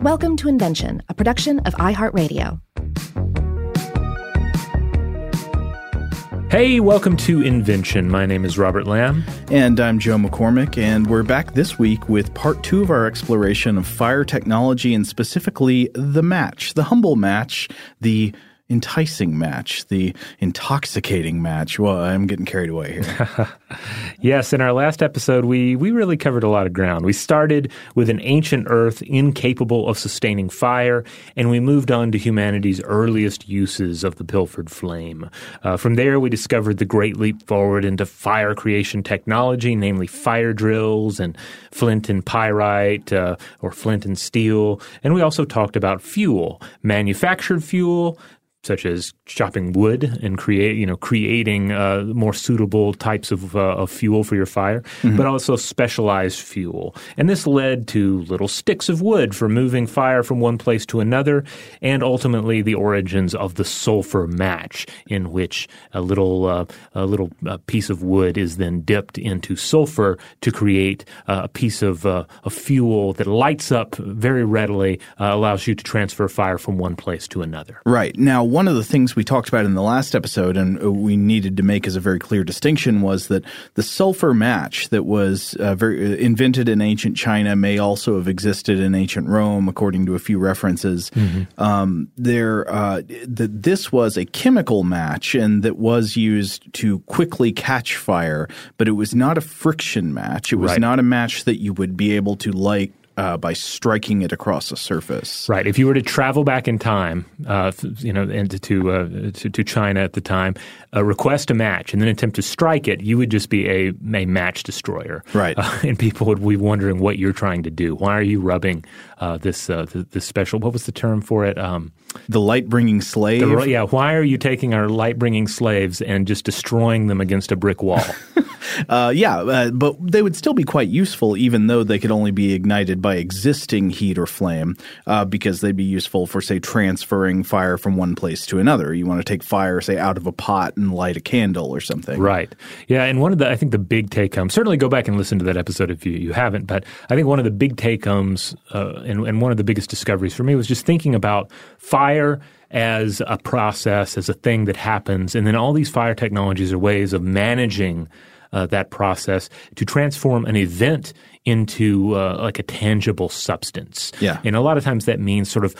Welcome to Invention, a production of iHeartRadio. Hey, welcome to Invention. My name is Robert Lamb. And I'm Joe McCormick, and we're back this week with part two of our exploration of fire technology, and specifically the match, the humble match, the enticing match, the intoxicating match. Well, I'm getting carried away here. Yes, in our last episode, we really covered a lot of ground. We started with an ancient Earth incapable of sustaining fire, and we moved on to humanity's earliest uses of the pilfered flame. From there, we discovered the great leap forward into fire creation technology, namely fire drills and flint and pyrite, or flint and steel. And we also talked about fuel, manufactured fuel, such as chopping wood and creating more suitable types of fuel for your fire, but also specialized fuel. And this led to little sticks of wood for moving fire from one place to another, and ultimately the origins of the sulfur match, in which a little piece of wood is then dipped into sulfur to create a piece of fuel that lights up very readily, allows you to transfer fire from one place to another. Right. Now, one of the things we talked about in the last episode and we needed to make as a very clear distinction was that the sulfur match that was invented in ancient China may also have existed in ancient Rome, according to a few references. This was a chemical match, and that was used to quickly catch fire, but it was not a friction match. It was not a match that you would be able to light by striking it across a surface. Right. If you were to travel back in time, into China at the time, request a match and then attempt to strike it, you would just be a match destroyer. Right. And people would be wondering what you're trying to do. Why are you rubbing this special? What was the term for it? The light-bringing slave. Why are you taking our light-bringing slaves and just destroying them against a brick wall? But they would still be quite useful, even though they could only be ignited by existing heat or flame, because they'd be useful for, say, transferring fire from one place to another. You want to take fire, say, out of a pot and light a candle or something. Right. Yeah, and one of the – I think the big take-home – certainly go back and listen to that episode if you haven't, but I think one of the big take-homes and one of the biggest discoveries for me was just thinking about fire – as a process, as a thing that happens. And then all these fire technologies are ways of managing that process to transform an event into like a tangible substance. Yeah. And a lot of times that means sort of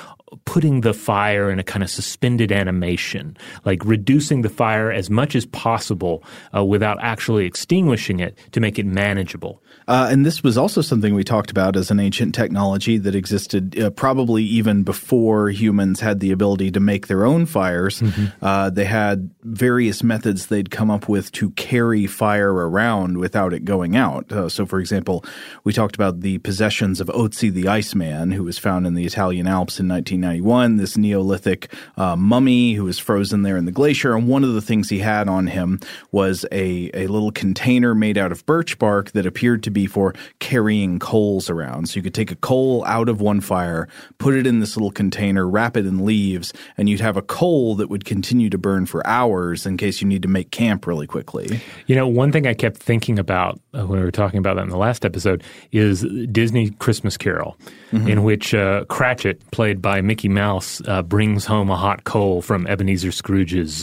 putting the fire in a kind of suspended animation, like reducing the fire as much as possible without actually extinguishing it to make it manageable. And this was also something we talked about as an ancient technology that existed probably even before humans had the ability to make their own fires. Mm-hmm. They had various methods they'd come up with to carry fire around without it going out. So, for example, we talked about the possessions of Ötzi the Iceman, who was found in the Italian Alps in 1991, this Neolithic mummy who was frozen there in the glacier. And one of the things he had on him was a little container made out of birch bark that appeared to be for carrying coals around. So you could take a coal out of one fire, put it in this little container, wrap it in leaves, and you'd have a coal that would continue to burn for hours in case you need to make camp really quickly. You know, one thing I kept thinking about when we were talking about that in the last episode is Disney Christmas Carol, mm-hmm. in which Cratchit, played by Mickey Mouse, brings home a hot coal from Ebenezer Scrooge's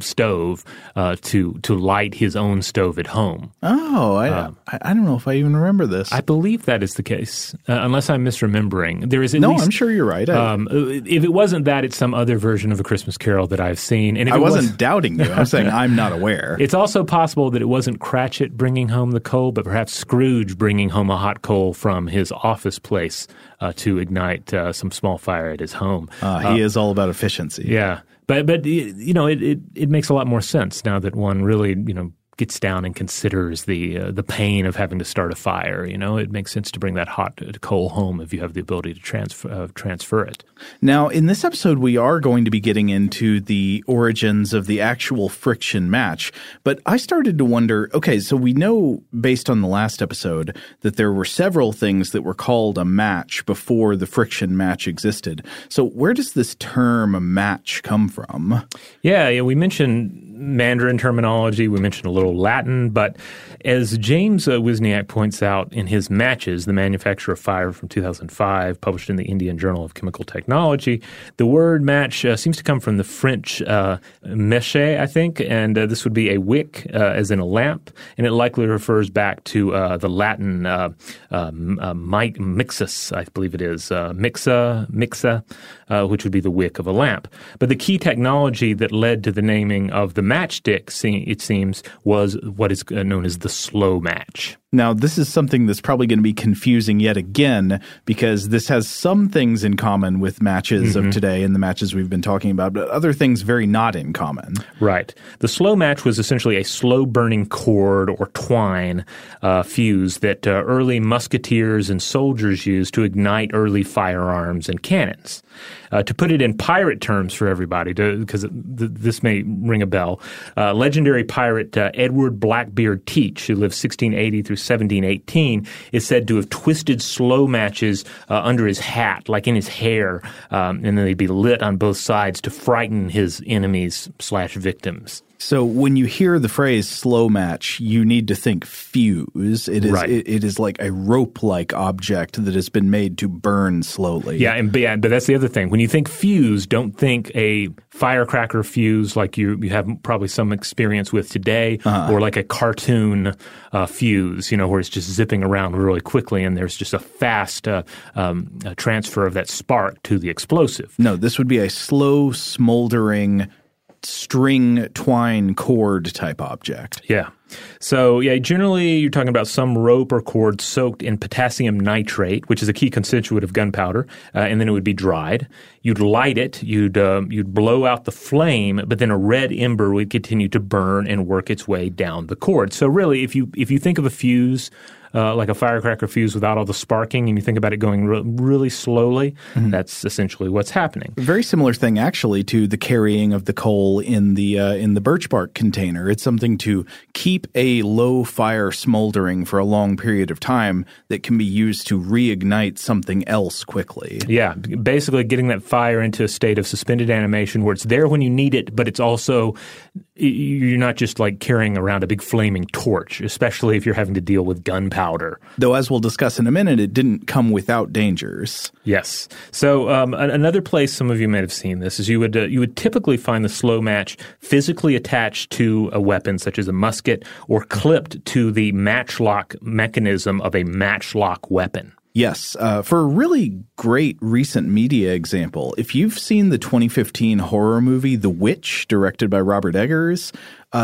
stove to light his own stove at home. Oh, I don't know if I even remember this. I believe that is the case, unless I'm misremembering. There is at least, I'm sure you're right. If it wasn't that, it's some other version of A Christmas Carol that I've seen. And if I wasn't doubting you. I'm saying I'm not aware. It's also possible that it wasn't Cratchit bringing home the coal, but perhaps Scrooge bringing home a hot coal from his office place to ignite some small fire at his home. He is all about efficiency. Yeah. But you know, it makes a lot more sense now that one really, you know, gets down and considers the pain of having to start a fire. You know, it makes sense to bring that hot coal home if you have the ability to transfer it. Now, in this episode, we are going to be getting into the origins of the actual friction match. But I started to wonder, okay, so we know based on the last episode that there were several things that were called a match before the friction match existed. So where does this term a match come from? Yeah, we mentioned Mandarin terminology. We mentioned a little Latin, but as James Wisniak points out in his Matches, the Manufacture of Fire from 2005, published in the Indian Journal of Chemical Technology, the word match seems to come from the French mèche, I think, and this would be a wick, as in a lamp, and it likely refers back to the Latin mixus, I believe it is, mixa, which would be the wick of a lamp. But the key technology that led to the naming of the matchstick, it seems, was what is known as the slow match. Now, this is something that's probably going to be confusing yet again, because this has some things in common with matches mm-hmm. of today and the matches we've been talking about, but other things very not in common. Right. The slow match was essentially a slow-burning cord or twine fuse that early musketeers and soldiers used to ignite early firearms and cannons. To put it in pirate terms for everybody, because this may ring a bell, legendary pirate Edward Blackbeard Teach, who lived 1680 through 1718, is said to have twisted slow matches under his hat, like in his hair, and then they'd be lit on both sides to frighten his enemies/victims. So when you hear the phrase slow match, you need to think fuse. It is right. It is like a rope-like object that has been made to burn slowly. Yeah, but that's the other thing. When you think fuse, don't think a firecracker fuse like you have probably some experience with today, or like a cartoon fuse, you know, where it's just zipping around really quickly and there's just a fast transfer of that spark to the explosive. No, this would be a slow, smoldering string, twine, cord type object. Yeah. So, yeah, generally you're talking about some rope or cord soaked in potassium nitrate, which is a key constituent of gunpowder, and then it would be dried. You'd light it. You'd blow out the flame, but then a red ember would continue to burn and work its way down the cord. So really, if you think of a fuse like a firecracker fuse without all the sparking, and you think about it going really slowly, mm-hmm. that's essentially what's happening. A very similar thing, actually, to the carrying of the coal in the birch bark container. It's something to keep a low fire smoldering for a long period of time that can be used to reignite something else quickly. Yeah, basically getting that fire into a state of suspended animation where it's there when you need it, but it's also you're not just like carrying around a big flaming torch, especially if you're having to deal with gunpowder. Though, as we'll discuss in a minute, it didn't come without dangers. Yes. So another place some of you may have seen this is you would typically find the slow match physically attached to a weapon such as a musket or clipped to the matchlock mechanism of a matchlock weapon. Yes. For a really great recent media example, if you've seen the 2015 horror movie The Witch, directed by Robert Eggers,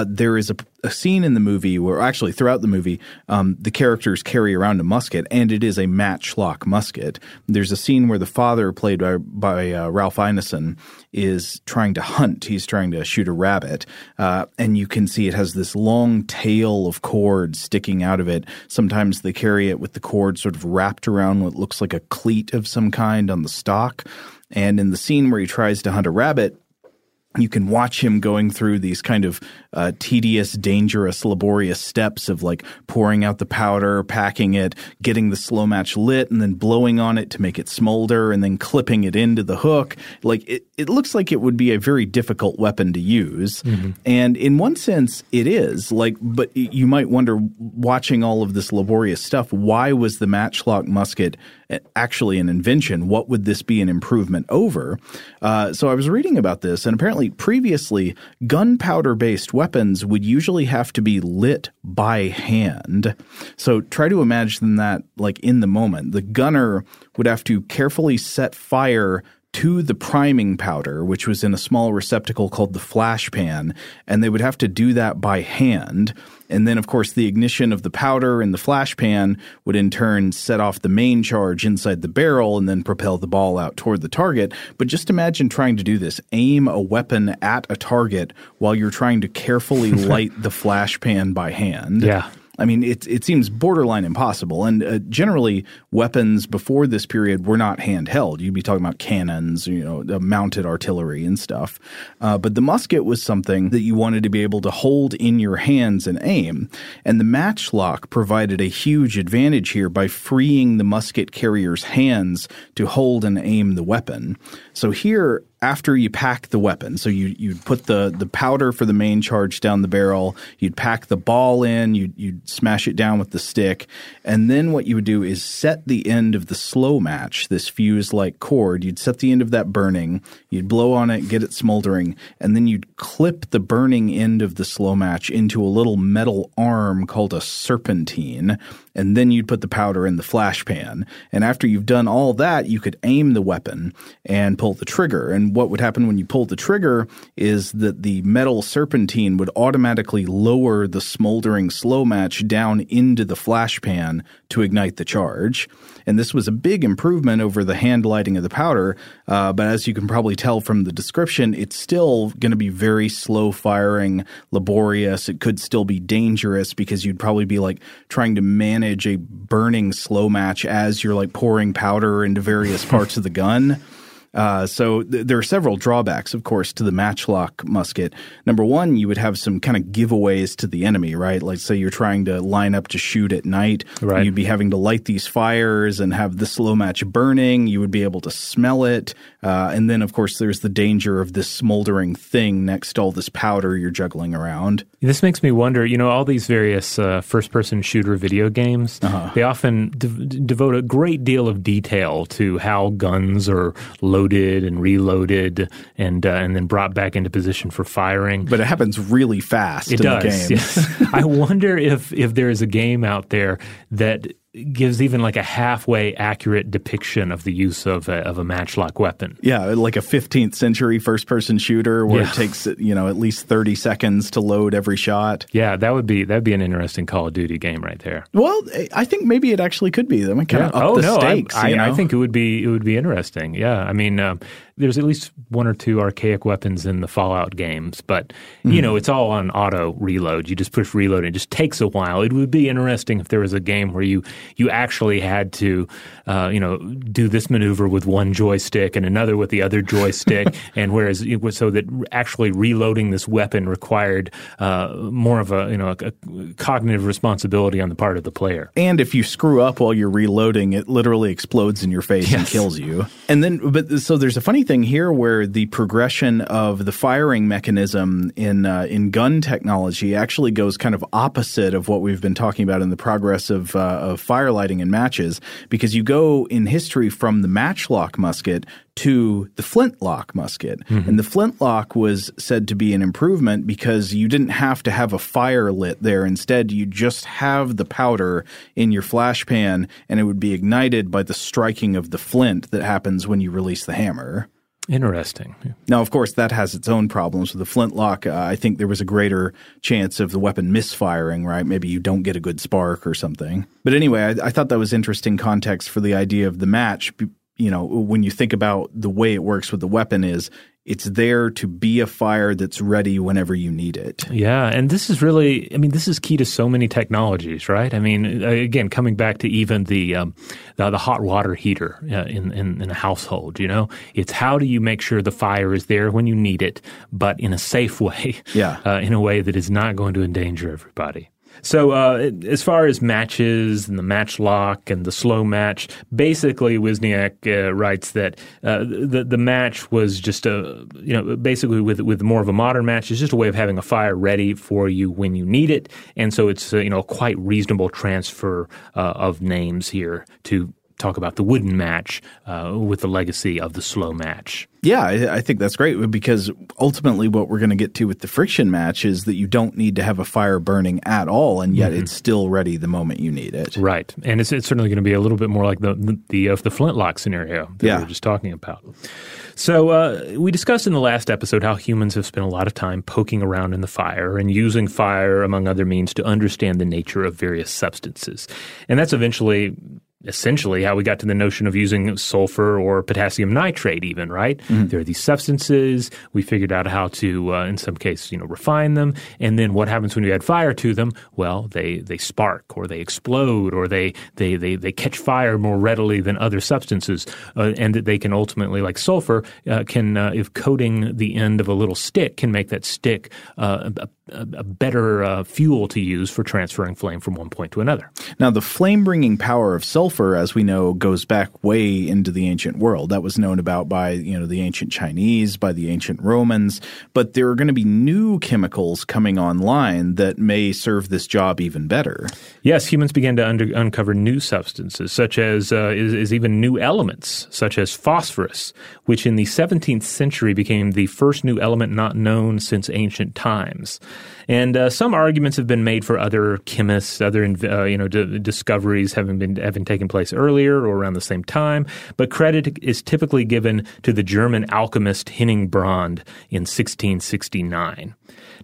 there is a scene in the movie where actually throughout the movie, the characters carry around a musket, and it is a matchlock musket. There's a scene where the father, played by Ralph Ineson, is trying to hunt. He's trying to shoot a rabbit, and you can see it has this long tail of cord sticking out of it. Sometimes they carry it with the cord sort of wrapped around what looks like a cleat of some kind on the stalk. And in the scene where he tries to hunt a rabbit, you can watch him going through these kind of tedious, dangerous, laborious steps of like pouring out the powder, packing it, getting the slow match lit, and then blowing on it to make it smolder, and then clipping it into the hook. Like it looks like it would be a very difficult weapon to use. Mm-hmm. And in one sense, it is. But you might wonder, watching all of this laborious stuff, why was the matchlock musket actually an invention? What would this be an improvement over? So I was reading about this, and apparently previously, gunpowder-based weapons would usually have to be lit by hand. So try to imagine that like in the moment. The gunner would have to carefully set fire to the priming powder, which was in a small receptacle called the flash pan, and they would have to do that by hand. And then, of course, the ignition of the powder in the flash pan would in turn set off the main charge inside the barrel and then propel the ball out toward the target. But just imagine trying to do this. Aim a weapon at a target while you're trying to carefully light the flash pan by hand. Yeah. I mean, it seems borderline impossible. And generally, weapons before this period were not handheld. You'd be talking about cannons, mounted artillery and stuff. But the musket was something that you wanted to be able to hold in your hands and aim. And the matchlock provided a huge advantage here by freeing the musket carrier's hands to hold and aim the weapon. So here, after you pack the weapon, so you'd put the powder for the main charge down the barrel, you'd pack the ball in, you'd smash it down with the stick, and then what you would do is set the end of the slow match, this fuse-like cord, you'd set the end of that burning, you'd blow on it, get it smoldering, and then you'd clip the burning end of the slow match into a little metal arm called a serpentine, and then you'd put the powder in the flash pan. And after you've done all that, you could aim the weapon and pull the trigger. And what would happen when you pulled the trigger is that the metal serpentine would automatically lower the smoldering slow match down into the flash pan to ignite the charge. And this was a big improvement over the hand lighting of the powder. But as you can probably tell from the description, it's still going to be very slow firing, laborious. It could still be dangerous because you'd probably be like trying to manage a burning slow match as you're like pouring powder into various parts of the gun. So there are several drawbacks, of course, to the matchlock musket. Number one, you would have some kind of giveaways to the enemy, right? Like, say you're trying to line up to shoot at night. Right. You'd be having to light these fires and have the slow match burning. You would be able to smell it. And then, of course, there's the danger of this smoldering thing next to all this powder you're juggling around. This makes me wonder, all these various first-person shooter video games, they often devote a great deal of detail to how guns are loaded and reloaded and then brought back into position for firing. But it happens really fast in the game. Yes. I wonder if there is a game out there that gives even like a halfway accurate depiction of the use of a matchlock weapon. Yeah, like a 15th century first-person shooter where it takes, at least 30 seconds to load every shot. Yeah, that'd be an interesting Call of Duty game right there. Well, I think maybe it actually could be. I mean, kind of up the stakes. I think it would be interesting. Yeah, I mean, there's at least one or two archaic weapons in the Fallout games, but, it's all on auto reload. You just push reload and it just takes a while. It would be interesting if there was a game where you actually had to, do this maneuver with one joystick and another with the other joystick, and whereas it was so that actually reloading this weapon required more of a cognitive responsibility on the part of the player. And if you screw up while you're reloading, it literally explodes in your face and kills you. And then, so there's a funny thing thing here where the progression of the firing mechanism in gun technology actually goes kind of opposite of what we've been talking about in the progress of fire lighting and matches, because you go in history from the matchlock musket to the flintlock musket. Mm-hmm. And the flintlock was said to be an improvement because you didn't have to have a fire lit there. Instead, you just have the powder in your flash pan, and it would be ignited by the striking of the flint that happens when you release the hammer. Interesting. Now, of course, that has its own problems. With the flintlock, I think there was a greater chance of the weapon misfiring, right? Maybe you don't get a good spark or something. But anyway, I thought that was interesting context for the idea of the match. You know, when you think about the way it works with the weapon is it's there to be a fire that's ready whenever you need it. Yeah, and this is really, I mean, this is key to so many technologies, right? I mean, again, coming back to even the hot water heater in a household, you know? It's how do you make sure the fire is there when you need it, but in a safe way, in a way that is not going to endanger everybody. So as far as matches and the matchlock and the slow match, basically Wisniak writes that the match was just a, you know, basically with more of a modern match, it's just a way of having a fire ready for you when you need it. And so it's, you know, quite reasonable transfer of names here to talk about the wooden match with the legacy of the slow match. Yeah, I think that's great because ultimately what we're going to get to with the friction match is that you don't need to have a fire burning at all, and yet mm-hmm. it's still ready the moment you need it. Right, and it's certainly going to be a little bit more like the flintlock scenario that we were just talking about. So we discussed in the last episode how humans have spent a lot of time poking around in the fire and using fire, among other means, to understand the nature of various substances. And that's essentially how we got to the notion of using sulfur or potassium nitrate even, right? Mm-hmm. There are these substances. We figured out how to, in some cases, you know, refine them. And then what happens when you add fire to them? Well, they spark or they explode or they catch fire more readily than other substances. And that they can ultimately, like sulfur, if coating the end of a little stick can make that stick a better fuel to use for transferring flame from one point to another. Now, the flame-bringing power of sulfur, as we know, goes back way into the ancient world. That was known about by, you know, the ancient Chinese, by the ancient Romans. But there are going to be new chemicals coming online that may serve this job even better. Yes, humans began to uncover new substances, such as even new elements, such as phosphorus, which in the 17th century became the first new element not known since ancient times. And some arguments have been made for other chemists, other discoveries having taken place earlier or around the same time. But credit is typically given to the German alchemist Henning Brand in 1669.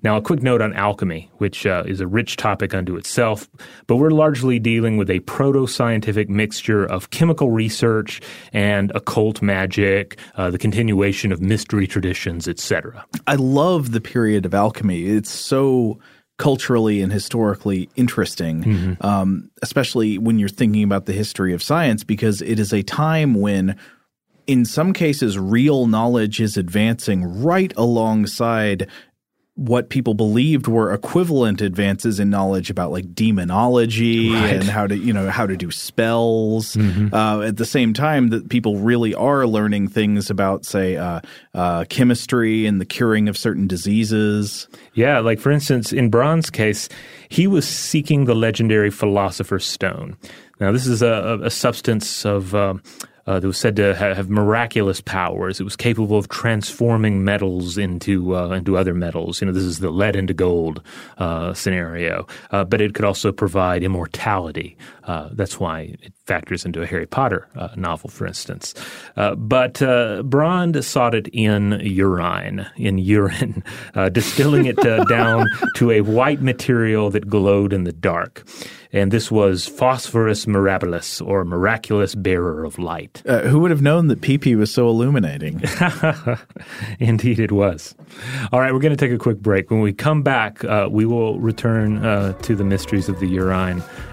Now, a quick note on alchemy, which is a rich topic unto itself, but we're largely dealing with a proto-scientific mixture of chemical research and occult magic, the continuation of mystery traditions, etc. I love the period of alchemy. It's so culturally and historically interesting, mm-hmm. Especially when you're thinking about the history of science, because it is a time when in some cases real knowledge is advancing right alongside what people believed were equivalent advances in knowledge about like demonology and how to do spells. Mm-hmm. At the same time that people really are learning things about, say, chemistry and the curing of certain diseases. Yeah, like for instance, in Brand's case, he was seeking the legendary philosopher's stone. Now, this is a substance of that was said to have miraculous powers. It was capable of transforming metals into other metals. You know, this is the lead into gold scenario. But it could also provide immortality. That's why it factors into a Harry Potter novel, for instance. But Brand sought it in urine, distilling it down to a white material that glowed in the dark. And this was phosphorus mirabilis, or miraculous bearer of light. Who would have known that pee-pee was so illuminating? Indeed it was. All right, we're going to take a quick break. When we come back, we will return to the mysteries of the urine,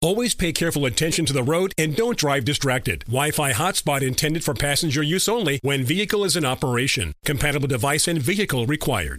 Always pay careful attention to the road and don't drive distracted. Wi-Fi hotspot intended for passenger use only when vehicle is in operation. Compatible device and vehicle required.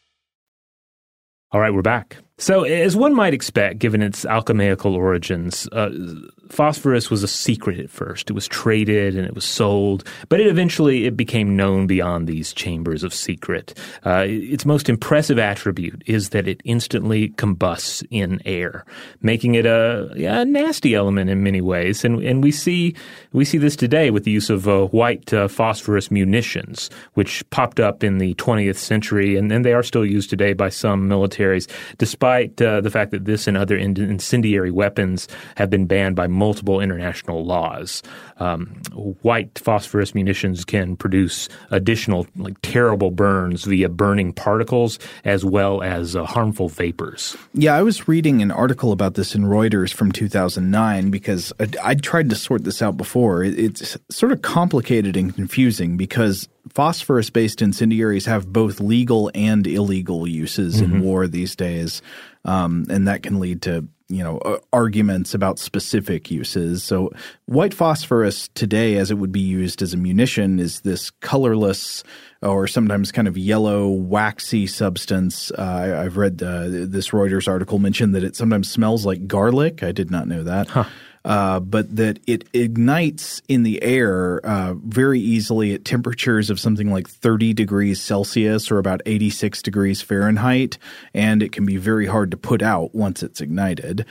All right, we're back. So, as one might expect, given its alchemical origins, phosphorus was a secret at first. It was traded and it was sold, but it eventually became known beyond these chambers of secret. Its most impressive attribute is that it instantly combusts in air, making it a nasty element in many ways. And we see this today with the use of white phosphorus munitions, which popped up in the 20th century, and they are still used today by some militaries, despite the fact that this and other incendiary weapons have been banned by multiple international laws. White phosphorus munitions can produce additional terrible burns via burning particles as well as harmful vapors. Yeah, I was reading an article about this in Reuters from 2009 because I tried to sort this out before. It's sort of complicated and confusing because phosphorus-based incendiaries have both legal and illegal uses in war these days, and that can lead to arguments about specific uses. So white phosphorus today, as it would be used as a munition, is this colorless or sometimes kind of yellow, waxy substance. I've read this Reuters article mentioned that it sometimes smells like garlic. I did not know that. Huh. But that it ignites in the air very easily at temperatures of something like 30 degrees Celsius or about 86 degrees Fahrenheit, and it can be very hard to put out once it's ignited.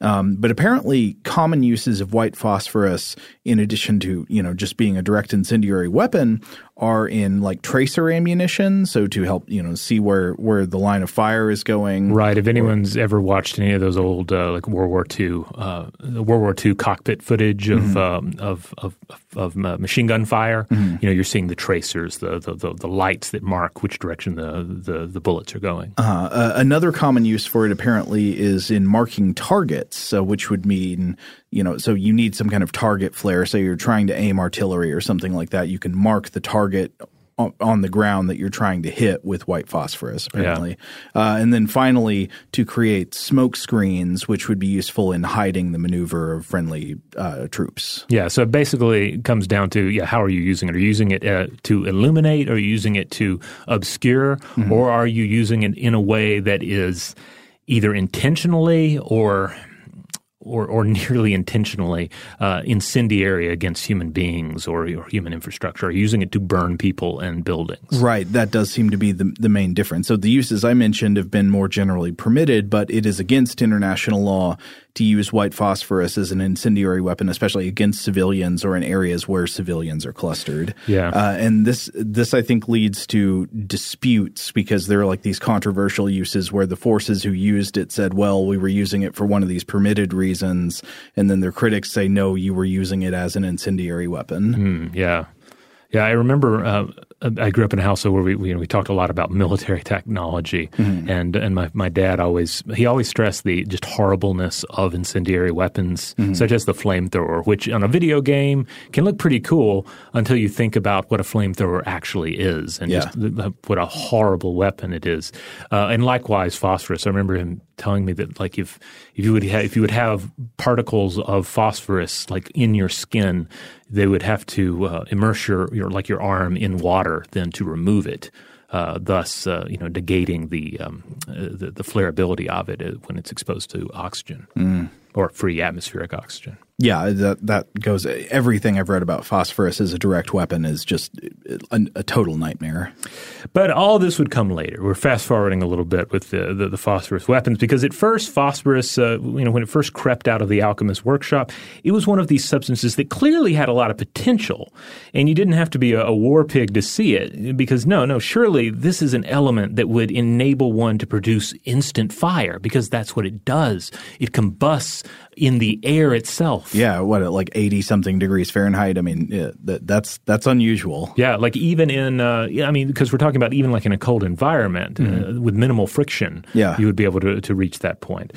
But apparently common uses of white phosphorus, in addition to just being a direct incendiary weapon, are in tracer ammunition, so to help see where the line of fire is going. Right. If anyone's ever watched any of those old World War II cockpit footage of machine gun fire, you're seeing the tracers, the lights that mark which direction the bullets are going. Another common use for it apparently is in marking targets, which would mean so you need some kind of target flare. So you're trying to aim artillery or something like that. You can mark the target on the ground that you're trying to hit with white phosphorus, apparently. Yeah. And then finally, to create smoke screens, which would be useful in hiding the maneuver of friendly troops. Yeah, so it basically comes down to, how are you using it? Are you using it to illuminate? Are you using it to obscure? Mm-hmm. Or are you using it in a way that is either intentionally or nearly intentionally incendiary against human beings or human infrastructure, using it to burn people and buildings. Right. That does seem to be the main difference. So the uses I mentioned have been more generally permitted, but it is against international law to use white phosphorus as an incendiary weapon, especially against civilians or in areas where civilians are clustered. Yeah. And this I think leads to disputes because there are these controversial uses where the forces who used it said, well, we were using it for one of these permitted reasons, and then their critics say, no, you were using it as an incendiary weapon. I remember I grew up in a household where we talked a lot about military technology, mm-hmm. and my dad always stressed the just horribleness of incendiary weapons, mm-hmm. such as the flamethrower, which on a video game can look pretty cool until you think about what a flamethrower actually is and just what a horrible weapon it is. And likewise, phosphorus. I remember him telling me that like if you would have particles of phosphorus like in your skin, they would have to immerse your arm in water then to remove it, thus negating the flammability of it when it's exposed to oxygen or free atmospheric oxygen. Yeah, that goes – everything I've read about phosphorus as a direct weapon is just a total nightmare. But all this would come later. We're fast-forwarding a little bit with the phosphorus weapons because at first phosphorus, when it first crept out of the alchemist's workshop, it was one of these substances that clearly had a lot of potential. And you didn't have to be a war pig to see it because surely this is an element that would enable one to produce instant fire because that's what it does. It combusts in the air itself. Yeah, like 80-something degrees Fahrenheit? I mean, that's unusual. Yeah, like even in because we're talking about even like in a cold environment, mm-hmm. With minimal friction, you would be able to reach that point.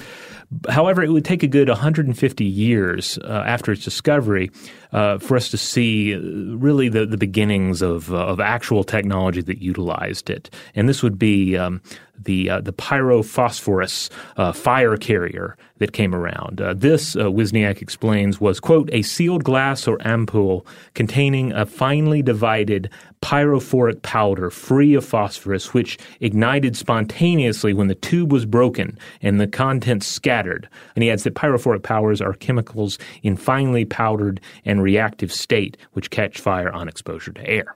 However, it would take a good 150 years after its discovery for us to see really the beginnings of actual technology that utilized it. And this would be the pyrophosphorus fire carrier that came around. This, Wisniak explains, was, quote, a sealed glass or ampoule containing a finely divided pyrophoric powder free of phosphorus, which ignited spontaneously when the tube was broken and the contents scattered. And he adds that pyrophoric powders are chemicals in finely powdered and reactive state which catch fire on exposure to air.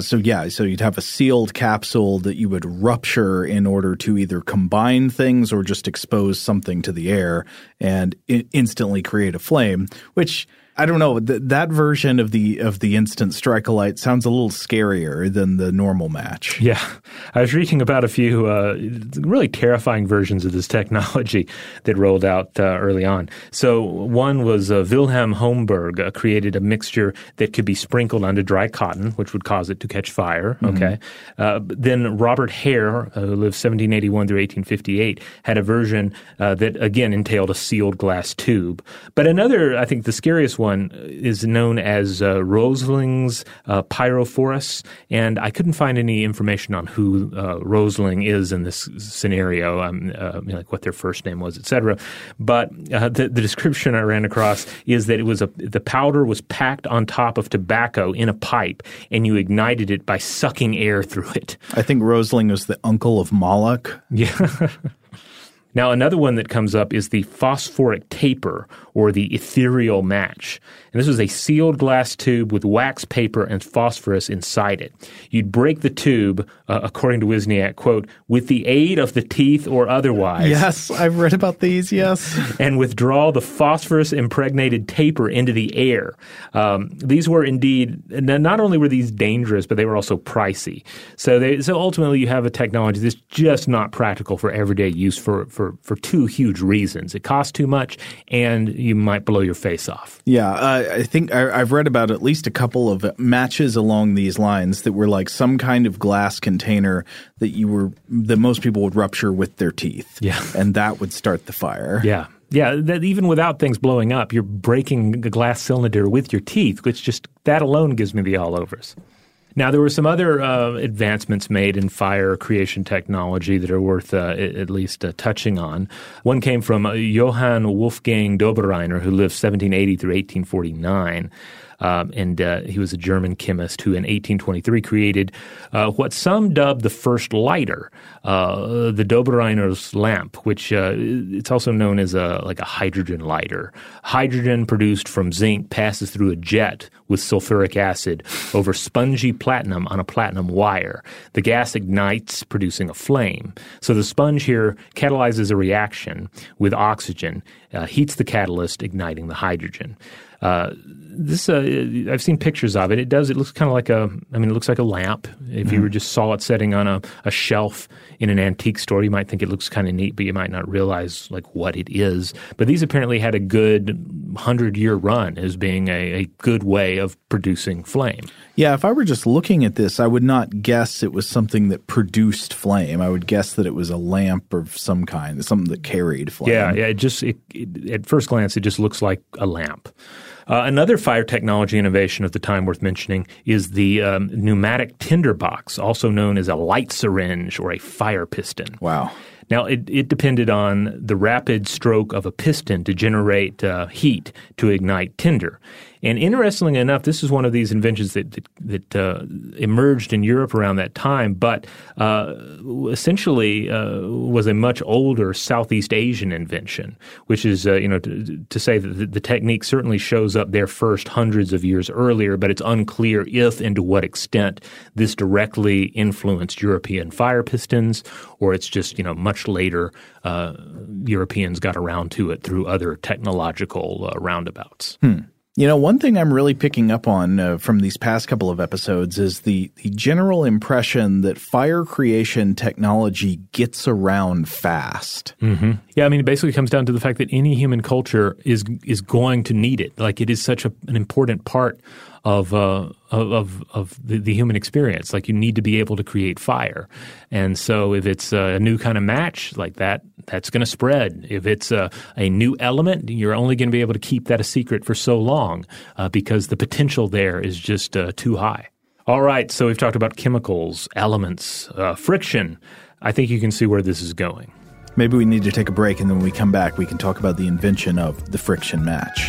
So you'd have a sealed capsule that you would rupture in order to either combine things or just expose something to the air and instantly create a flame, which – I don't know. That version of the instant strike-a-light sounds a little scarier than the normal match. Yeah. I was reading about a few really terrifying versions of this technology that rolled out early on. So one was Wilhelm Homburg created a mixture that could be sprinkled onto dry cotton, which would cause it to catch fire. Mm-hmm. Okay. Then Robert Hare, who lived 1781 through 1858, had a version that, again, entailed a sealed glass tube. But another, I think the scariest one is known as Rosling's pyrophorus, and I couldn't find any information on who Rosling is in this scenario, like what their first name was, etc. But the description I ran across is that it was the powder was packed on top of tobacco in a pipe, and you ignited it by sucking air through it. I think Rosling was the uncle of Moloch. Yeah. Now, another one that comes up is the phosphoric taper or the ethereal match. And this was a sealed glass tube with wax paper and phosphorus inside it. You'd break the tube, according to Wisniak, quote, with the aid of the teeth or otherwise. Yes, I've read about these, yes. And withdraw the phosphorus-impregnated taper into the air. These were indeed – not only were these dangerous, but they were also pricey. So ultimately you have a technology that's just not practical for everyday use for two huge reasons. It costs too much, and you might blow your face off. Yeah, I think I've read about at least a couple of matches along these lines that were like some kind of glass container that most people would rupture with their teeth. Yeah. And that would start the fire. Yeah. Yeah, that even without things blowing up, you're breaking the glass cylinder with your teeth, which just that alone gives me the all-overs. Now, there were some other advancements made in fire creation technology that are worth at least touching on. One came from Johann Wolfgang Döbereiner, who lived 1780 through 1849. And he was a German chemist who in 1823 created what some dubbed the first lighter, the Döbereiner's lamp, which it's also known as a hydrogen lighter. Hydrogen produced from zinc passes through a jet with sulfuric acid over spongy platinum on a platinum wire. The gas ignites, producing a flame. So the sponge here catalyzes a reaction with oxygen, heats the catalyst, igniting the hydrogen. This I've seen pictures of it. It does. It looks kind of like a. I mean, it looks like a lamp. If you were just saw it sitting on a shelf in an antique store, you might think it looks kind of neat, but you might not realize like what it is. But these apparently had a good 100-year run as being a good way of producing flame. Yeah, if I were just looking at this, I would not guess it was something that produced flame. I would guess that it was a lamp of some kind, something that carried flame. Yeah. It just at first glance, it just looks like a lamp. Another fire technology innovation of the time worth mentioning is the pneumatic tinderbox, also known as a light syringe or a fire piston. Wow. Now, it depended on the rapid stroke of a piston to generate heat to ignite tinder. And interestingly enough, this is one of these inventions that emerged in Europe around that time, but essentially was a much older Southeast Asian invention, which is, to say that the technique certainly shows up there first hundreds of years earlier, but it's unclear if and to what extent this directly influenced European fire pistons, or it's just, much later Europeans got around to it through other technological roundabouts. One thing I'm really picking up on from these past couple of episodes is the general impression that fire creation technology gets around fast. Mm-hmm. Yeah, I mean, it basically comes down to the fact that any human culture is going to need it. Like, it is such an important part of the human experience. Like, you need to be able to create fire. And so if it's a new kind of match like that, that's going to spread. If it's a new element, you're only going to be able to keep that a secret for so long because the potential there is just too high. All right, so we've talked about chemicals, elements, friction. I think you can see where this is going. Maybe we need to take a break, and then when we come back, we can talk about the invention of the friction match.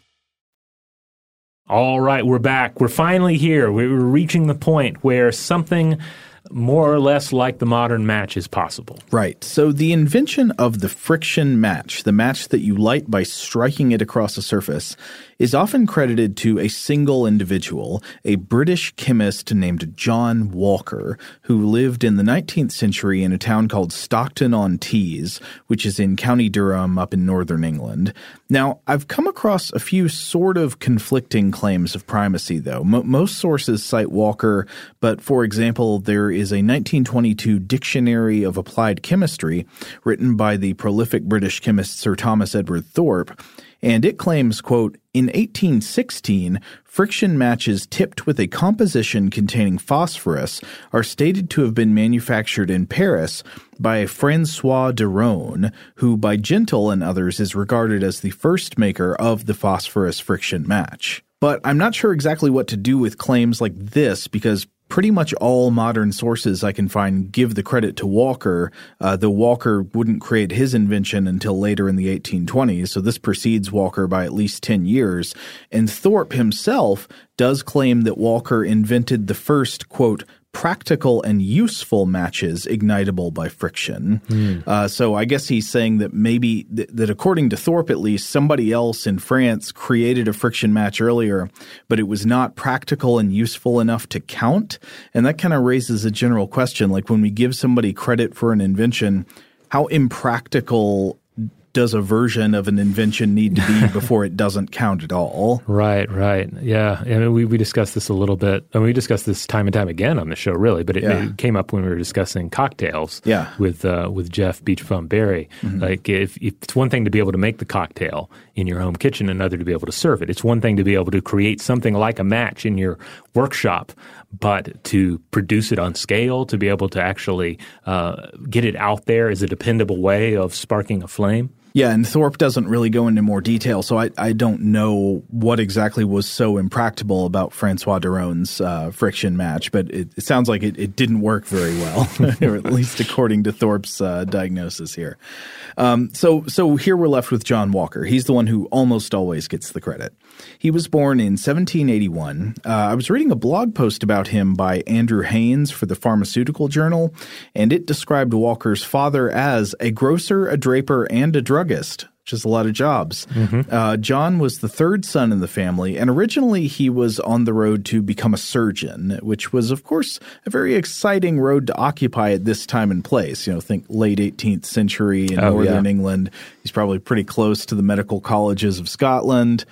All right, we're back. We're finally here. We're reaching the point where something more or less like the modern match is possible. Right. So the invention of the friction match, the match that you light by striking it across a surface, is often credited to a single individual, a British chemist named John Walker, who lived in the 19th century in a town called Stockton-on-Tees, which is in County Durham up in northern England. Now, I've come across a few sort of conflicting claims of primacy, though. Most sources cite Walker, but for example, there is a 1922 Dictionary of Applied Chemistry written by the prolific British chemist Sir Thomas Edward Thorpe, and it claims, quote, in 1816, friction matches tipped with a composition containing phosphorus are stated to have been manufactured in Paris by Francois Daronne, who by Gentle and others is regarded as the first maker of the phosphorus friction match. But I'm not sure exactly what to do with claims like this because pretty much all modern sources I can find give the credit to Walker, though Walker wouldn't create his invention until later in the 1820s, so this precedes Walker by at least 10 years. And Thorpe himself does claim that Walker invented the first, quote, practical and useful matches ignitable by friction. So I guess he's saying that maybe that according to Thorpe at least, somebody else in France created a friction match earlier, but it was not practical and useful enough to count. And that kind of raises a general question, like when we give somebody credit for an invention, how impractical does a version of an invention need to be before it doesn't count at all? Right. Yeah. I mean, we discussed this a little bit. I mean, we discussed this time and time again on the show, really, but it came up when we were discussing cocktails with Jeff Beachbum Berry. Mm-hmm. Like, if it's one thing to be able to make the cocktail in your home kitchen, another to be able to serve it. It's one thing to be able to create something like a match in your workshop, but to produce it on scale, to be able to actually get it out there as a dependable way of sparking a flame. Yeah, and Thorpe doesn't really go into more detail, so I don't know what exactly was so impractical about Francois Daronne's friction match, but it sounds like it didn't work very well, or at least according to Thorpe's diagnosis here. So here we're left with John Walker. He's the one who almost always gets the credit. He was born in 1781. I was reading a blog post about him by Andrew Haynes for the Pharmaceutical Journal, and it described Walker's father as a grocer, a draper, and a druggist, which is a lot of jobs. Mm-hmm. John was the third son in the family, and originally he was on the road to become a surgeon, which was, of course, a very exciting road to occupy at this time and place. You know, think late 18th century in northern England. He's probably pretty close to the medical colleges of Scotland.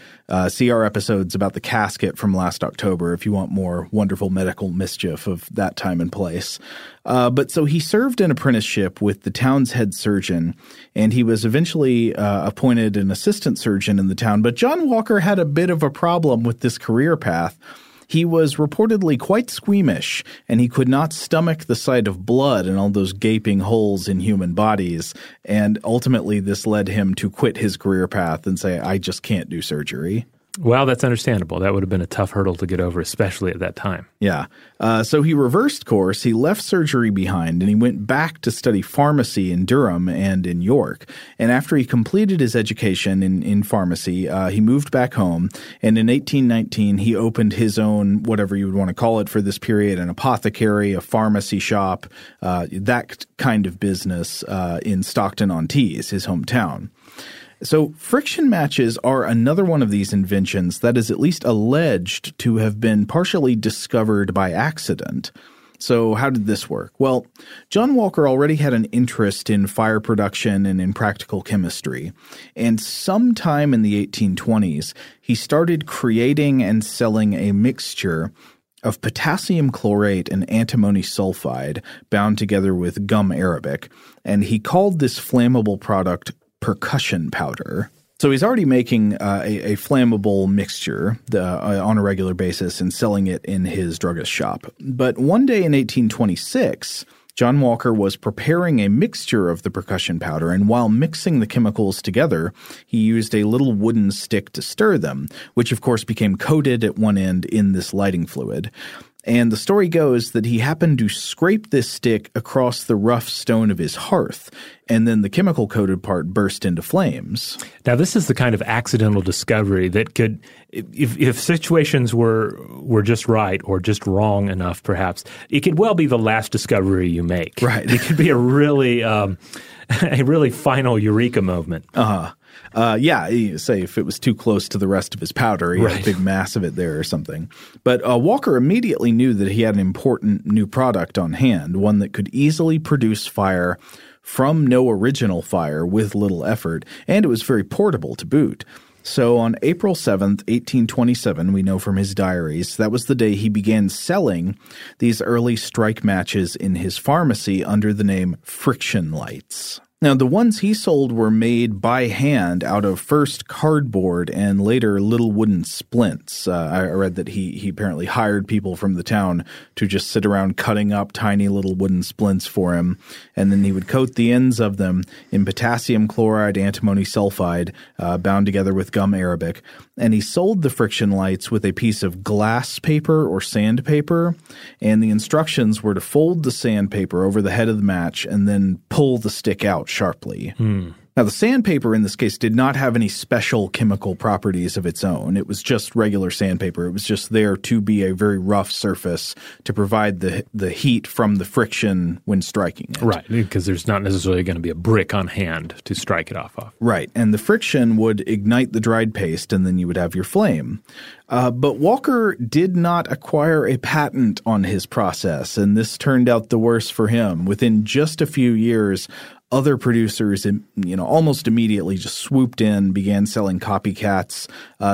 See our episodes about the casket from last October if you want more wonderful medical mischief of that time and place. But so he served an apprenticeship with the town's head surgeon, and he was eventually appointed an assistant surgeon in the town. But John Walker had a bit of a problem with this career path. He was reportedly quite squeamish, and he could not stomach the sight of blood and all those gaping holes in human bodies. And ultimately, this led him to quit his career path and say, I just can't do surgery. Well, that's understandable. That would have been a tough hurdle to get over, especially at that time. Yeah. So he reversed course. He left surgery behind, and he went back to study pharmacy in Durham and in York. And after he completed his education in pharmacy, he moved back home. And in 1819, he opened his own, whatever you would want to call it for this period, an apothecary, a pharmacy shop, that kind of business in Stockton-on-Tees, his hometown. So friction matches are another one of these inventions that is at least alleged to have been partially discovered by accident. So how did this work? Well, John Walker already had an interest in fire production and in practical chemistry. And sometime in the 1820s, he started creating and selling a mixture of potassium chlorate and antimony sulfide bound together with gum arabic. And he called this flammable product percussion powder. So he's already making a flammable mixture on a regular basis and selling it in his druggist shop. But one day in 1826, John Walker was preparing a mixture of the percussion powder, and while mixing the chemicals together, he used a little wooden stick to stir them, which of course became coated at one end in this lighting fluid. And the story goes that he happened to scrape this stick across the rough stone of his hearth, and then the chemical-coated part burst into flames. Now, this is the kind of accidental discovery that could, if situations were just right or just wrong enough, perhaps, it could well be the last discovery you make. Right. It could be a really final eureka moment. Uh-huh. Yeah, say if it was too close to the rest of his powder, he had a big mass of it there or something. But Walker immediately knew that he had an important new product on hand, one that could easily produce fire from no original fire with little effort, and it was very portable to boot. So on April 7th, 1827, we know from his diaries, that was the day he began selling these early strike matches in his pharmacy under the name Friction Lights. Now, the ones he sold were made by hand out of first cardboard and later little wooden splints. I read that he apparently hired people from the town to just sit around cutting up tiny little wooden splints for him, and then he would coat the ends of them in potassium chloride, antimony sulfide, bound together with gum arabic, and he sold the friction lights with a piece of glass paper or sandpaper, and the instructions were to fold the sandpaper over the head of the match and then pull the stick out sharply. Now, the sandpaper in this case did not have any special chemical properties of its own. It was just regular sandpaper. It was just there to be a very rough surface to provide the heat from the friction when striking it. Right, because there's not necessarily going to be a brick on hand to strike it off of. Right, and the friction would ignite the dried paste, and then you would have your flame. But Walker did not acquire a patent on his process, and this turned out the worse for him. Within just a few years, other producers, almost immediately just swooped in, began selling copycats.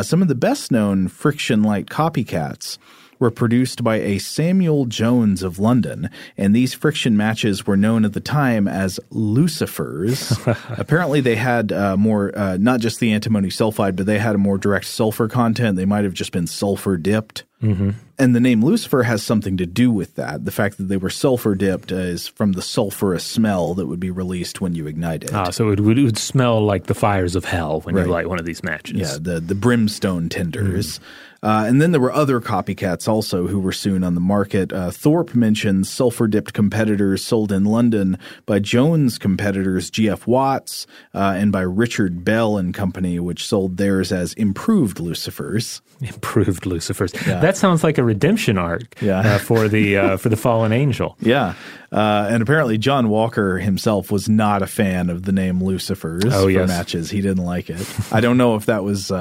Some of the best-known friction light copycats were produced by a Samuel Jones of London, and these friction matches were known at the time as lucifers. Apparently they had more not just the antimony sulfide, but they had a more direct sulfur content. They might have just been sulfur dipped. Mm-hmm. And the name Lucifer has something to do with that. The fact that they were sulfur dipped is from the sulfurous smell that would be released when you ignite it. So it would smell like the fires of hell when you light one of these matches. Yeah, the brimstone tinders. Mm-hmm. And then there were other copycats also who were soon on the market. Thorpe mentions sulfur dipped competitors sold in London by Jones competitors G.F. Watts and by Richard Bell and Company, which sold theirs as improved lucifers. Improved lucifers. Yeah. That sounds like a redemption arc for the fallen angel. Yeah. And apparently John Walker himself was not a fan of the name lucifers for matches. He didn't like it. I don't know if that was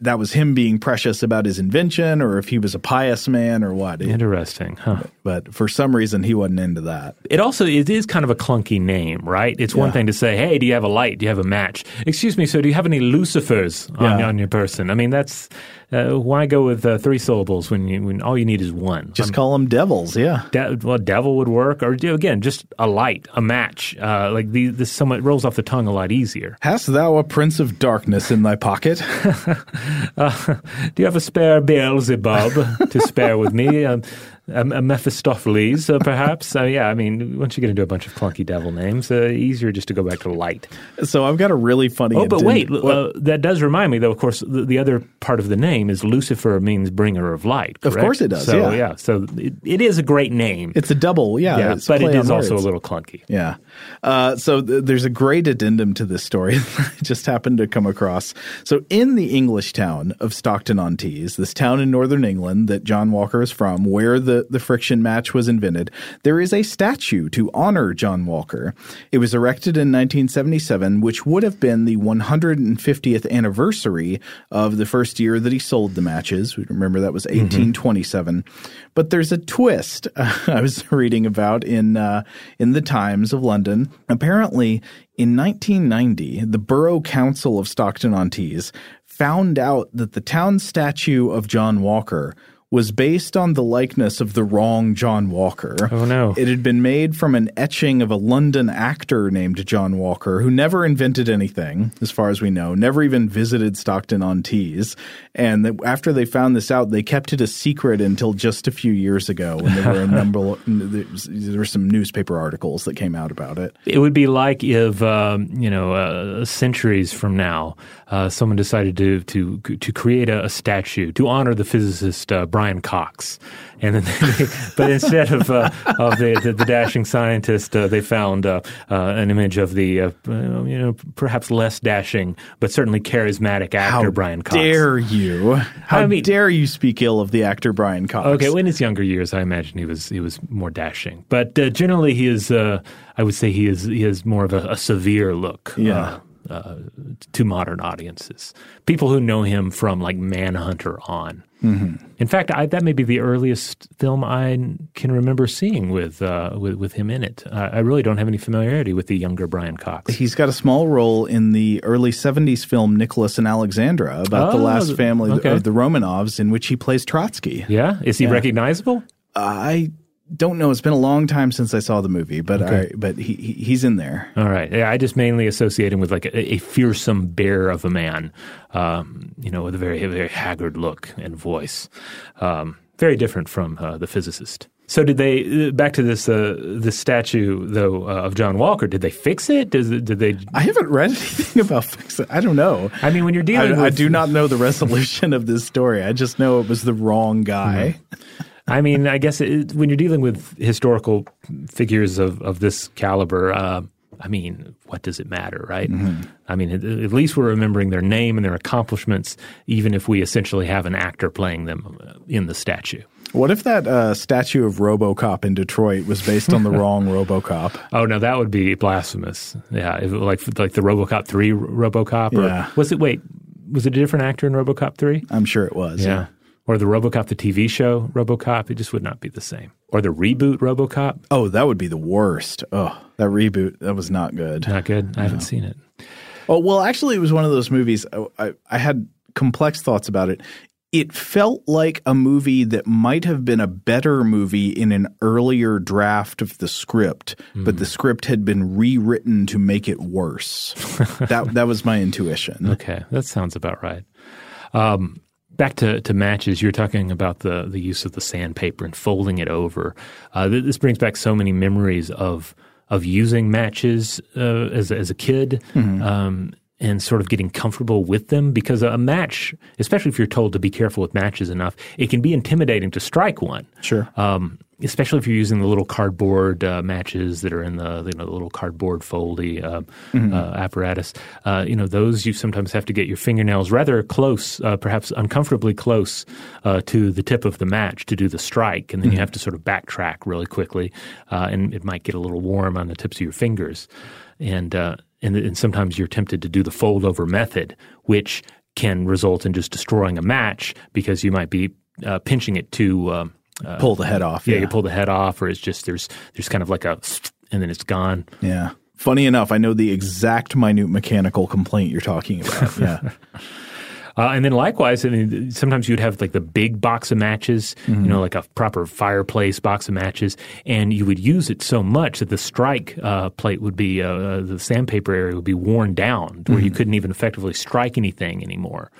that was him being precious about his invention or if he was a pious man or what. Interesting, huh? But for some reason, he wasn't into that. It is kind of a clunky name, right? It's one thing to say, hey, do you have a light? Do you have a match? Excuse me, sir, do you have any lucifers on your person? I mean, that's why go with three syllables when all you need is one? Just call them devils, yeah. Devil would work. Or, again, just a light, a match. This rolls off the tongue a lot easier. Hast thou a prince of darkness in thy pocket? Do you have a spare Beelzebub to spare with me? A Mephistopheles, perhaps. Once you get into a bunch of clunky devil names, easier just to go back to light. So I've got a really funny... Oh, but wait. That does remind me, though, of course, the other part of the name is Lucifer means bringer of light, correct? Of course it does, So it is a great name. It's a double, but it is also a little clunky. Yeah. So there's a great addendum to this story that I just happened to come across. So in the English town of Stockton-on-Tees, this town in northern England that John Walker is from, where the friction match was invented, there is a statue to honor John Walker. It was erected in 1977, which would have been the 150th anniversary of the first year that he sold the matches. Remember, that was 1827. Mm-hmm. But there's a twist I was reading about in the Times of London. Apparently, in 1990, the Borough Council of Stockton-on-Tees found out that the town statue of John Walker was based on the likeness of the wrong John Walker. Oh, no. It had been made from an etching of a London actor named John Walker, who never invented anything, as far as we know, never even visited Stockton-on-Tees. And after they found this out, they kept it a secret until just a few years ago when there were there were some newspaper articles that came out about it. It would be like if, centuries from now, someone decided to create a statue to honor the physicist Brian Cox, and then but instead of the dashing scientist, they found an image of the perhaps less dashing but certainly charismatic actor Brian Cox. How dare you? Dare you speak ill of the actor Brian Cox? Okay, well, in his younger years, I imagine he was more dashing, but generally he is. I would say he is more of a severe look. Yeah. To modern audiences, people who know him from like Manhunter on. Mm-hmm. In fact, that may be the earliest film I can remember seeing with him in it. I really don't have any familiarity with the younger Brian Cox. He's got a small role in the early 70s film Nicholas and Alexandra about the last family of the Romanovs, in which he plays Trotsky. Yeah, is he recognizable? I don't know. It's been a long time since I saw the movie, but he's in there. All right. Yeah, I just mainly associate him with like a fearsome bear of a man, with a very, very haggard look and voice. Very different from the physicist. So did they – back to this statue, though, of John Walker. Did they fix it? Did they – I haven't read anything about fix it. I don't know. I mean, when you're dealing with – I do not know the resolution of this story. I just know it was the wrong guy. Mm-hmm. I mean, I guess when you're dealing with historical figures of this caliber, I mean, what does it matter, right? Mm-hmm. I mean, at least we're remembering their name and their accomplishments, even if we essentially have an actor playing them in the statue. What if that statue of RoboCop in Detroit was based on the wrong RoboCop? Oh, no, that would be blasphemous. Yeah, like the RoboCop 3 RoboCop. Yeah. Or was it a different actor in RoboCop 3? I'm sure it was. Yeah. Or the RoboCop, the TV show RoboCop, it just would not be the same. Or the reboot RoboCop. Oh, that would be the worst. Oh, that reboot, that was not good. Not good? I haven't seen it. Oh, well, actually, it was one of those movies. I had complex thoughts about it. It felt like a movie that might have been a better movie in an earlier draft of the script, but the script had been rewritten to make it worse. That was my intuition. Okay, that sounds about right. Back to matches, you're talking about the use of the sandpaper and folding it over. This brings back so many memories of using matches as a kid. Mm-hmm. And sort of getting comfortable with them, because a match, especially if you're told to be careful with matches enough, it can be intimidating to strike one. Sure. Especially if you're using the little cardboard matches that are in the little cardboard foldy apparatus. Those you sometimes have to get your fingernails rather close, perhaps uncomfortably close to the tip of the match to do the strike. And then you have to sort of backtrack really quickly. And it might get a little warm on the tips of your fingers. And sometimes you're tempted to do the fold-over method, which can result in just destroying a match because you might be pinching it to pull the head off. Yeah, you pull the head off, or it's just there's kind of like a – and then it's gone. Yeah. Funny enough, I know the exact minute mechanical complaint you're talking about. Yeah. And then likewise, I mean, sometimes you'd have like the big box of matches, like a proper fireplace box of matches, and you would use it so much that the strike plate would be the sandpaper area would be worn down to where you couldn't even effectively strike anything anymore.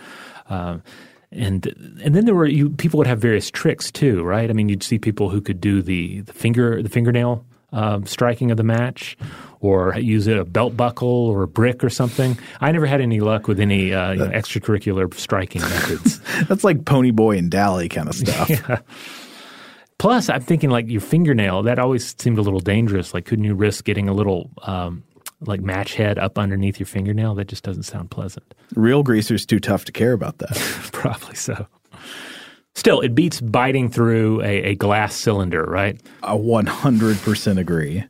And then there were people would have various tricks too, right? I mean, you'd see people who could do the fingernail striking of the match, or use a belt buckle or a brick or something. I never had any luck with any extracurricular striking methods. That's like Pony Boy and Dally kind of stuff. Yeah. Plus, I'm thinking like your fingernail, that always seemed a little dangerous. Like, couldn't you risk getting a little match head up underneath your fingernail? That just doesn't sound pleasant. Real greaser's too tough to care about that. Probably so. Still, it beats biting through a glass cylinder, right? I 100% agree.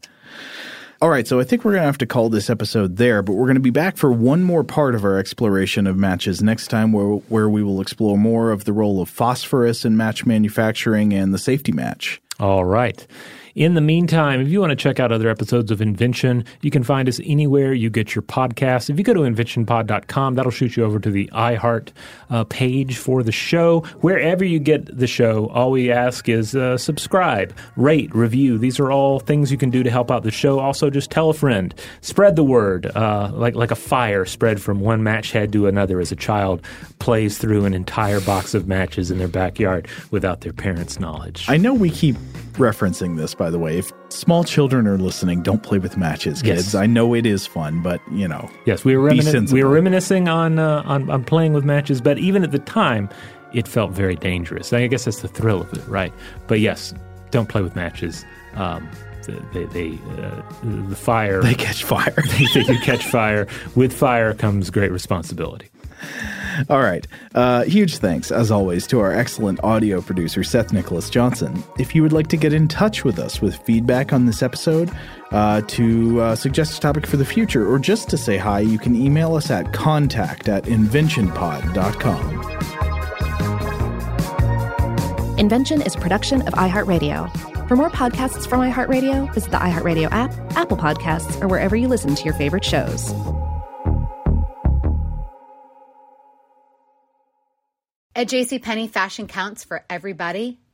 All right, so I think we're going to have to call this episode there, but we're going to be back for one more part of our exploration of matches next time, where we will explore more of the role of phosphorus in match manufacturing and the safety match. All right. In the meantime, if you want to check out other episodes of Invention, you can find us anywhere you get your podcasts. If you go to inventionpod.com, that'll shoot you over to the iHeart page for the show. Wherever you get the show, all we ask is subscribe, rate, review. These are all things you can do to help out the show. Also, just tell a friend. Spread the word, like a fire spread from one match head to another as a child plays through an entire box of matches in their backyard without their parents' knowledge. I know we keep referencing this, by the way. If small children are listening, don't play with matches, kids. Yes. I know it is fun, but, Yes, we were reminiscing on playing with matches, but even at the time, it felt very dangerous. I guess that's the thrill of it, right? But yes, don't play with matches. The fire... They catch fire. They do catch fire. With fire comes great responsibility. All right. Huge thanks, as always, to our excellent audio producer, Seth Nicholas Johnson. If you would like to get in touch with us with feedback on this episode, to suggest a topic for the future, or just to say hi, you can email us at contact@inventionpod.com. Invention is a production of iHeartRadio. For more podcasts from iHeartRadio, visit the iHeartRadio app, Apple Podcasts, or wherever you listen to your favorite shows. At JCPenney, fashion counts for everybody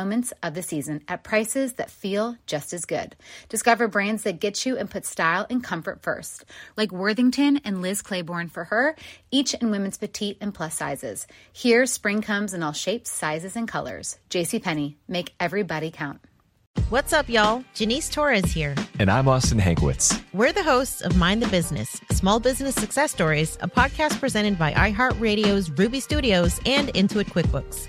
moments of the season at prices that feel just as good. Discover brands that get you and put style and comfort first, like Worthington and Liz Claiborne for her, each in women's petite and plus sizes. Here, spring comes in all shapes, sizes, and colors. JCPenney, make everybody count. What's up, y'all? Janice Torres here. And I'm Austin Hankwitz. We're the hosts of Mind the Business, Small Business Success Stories, a podcast presented by iHeartRadio's Ruby Studios and Intuit QuickBooks.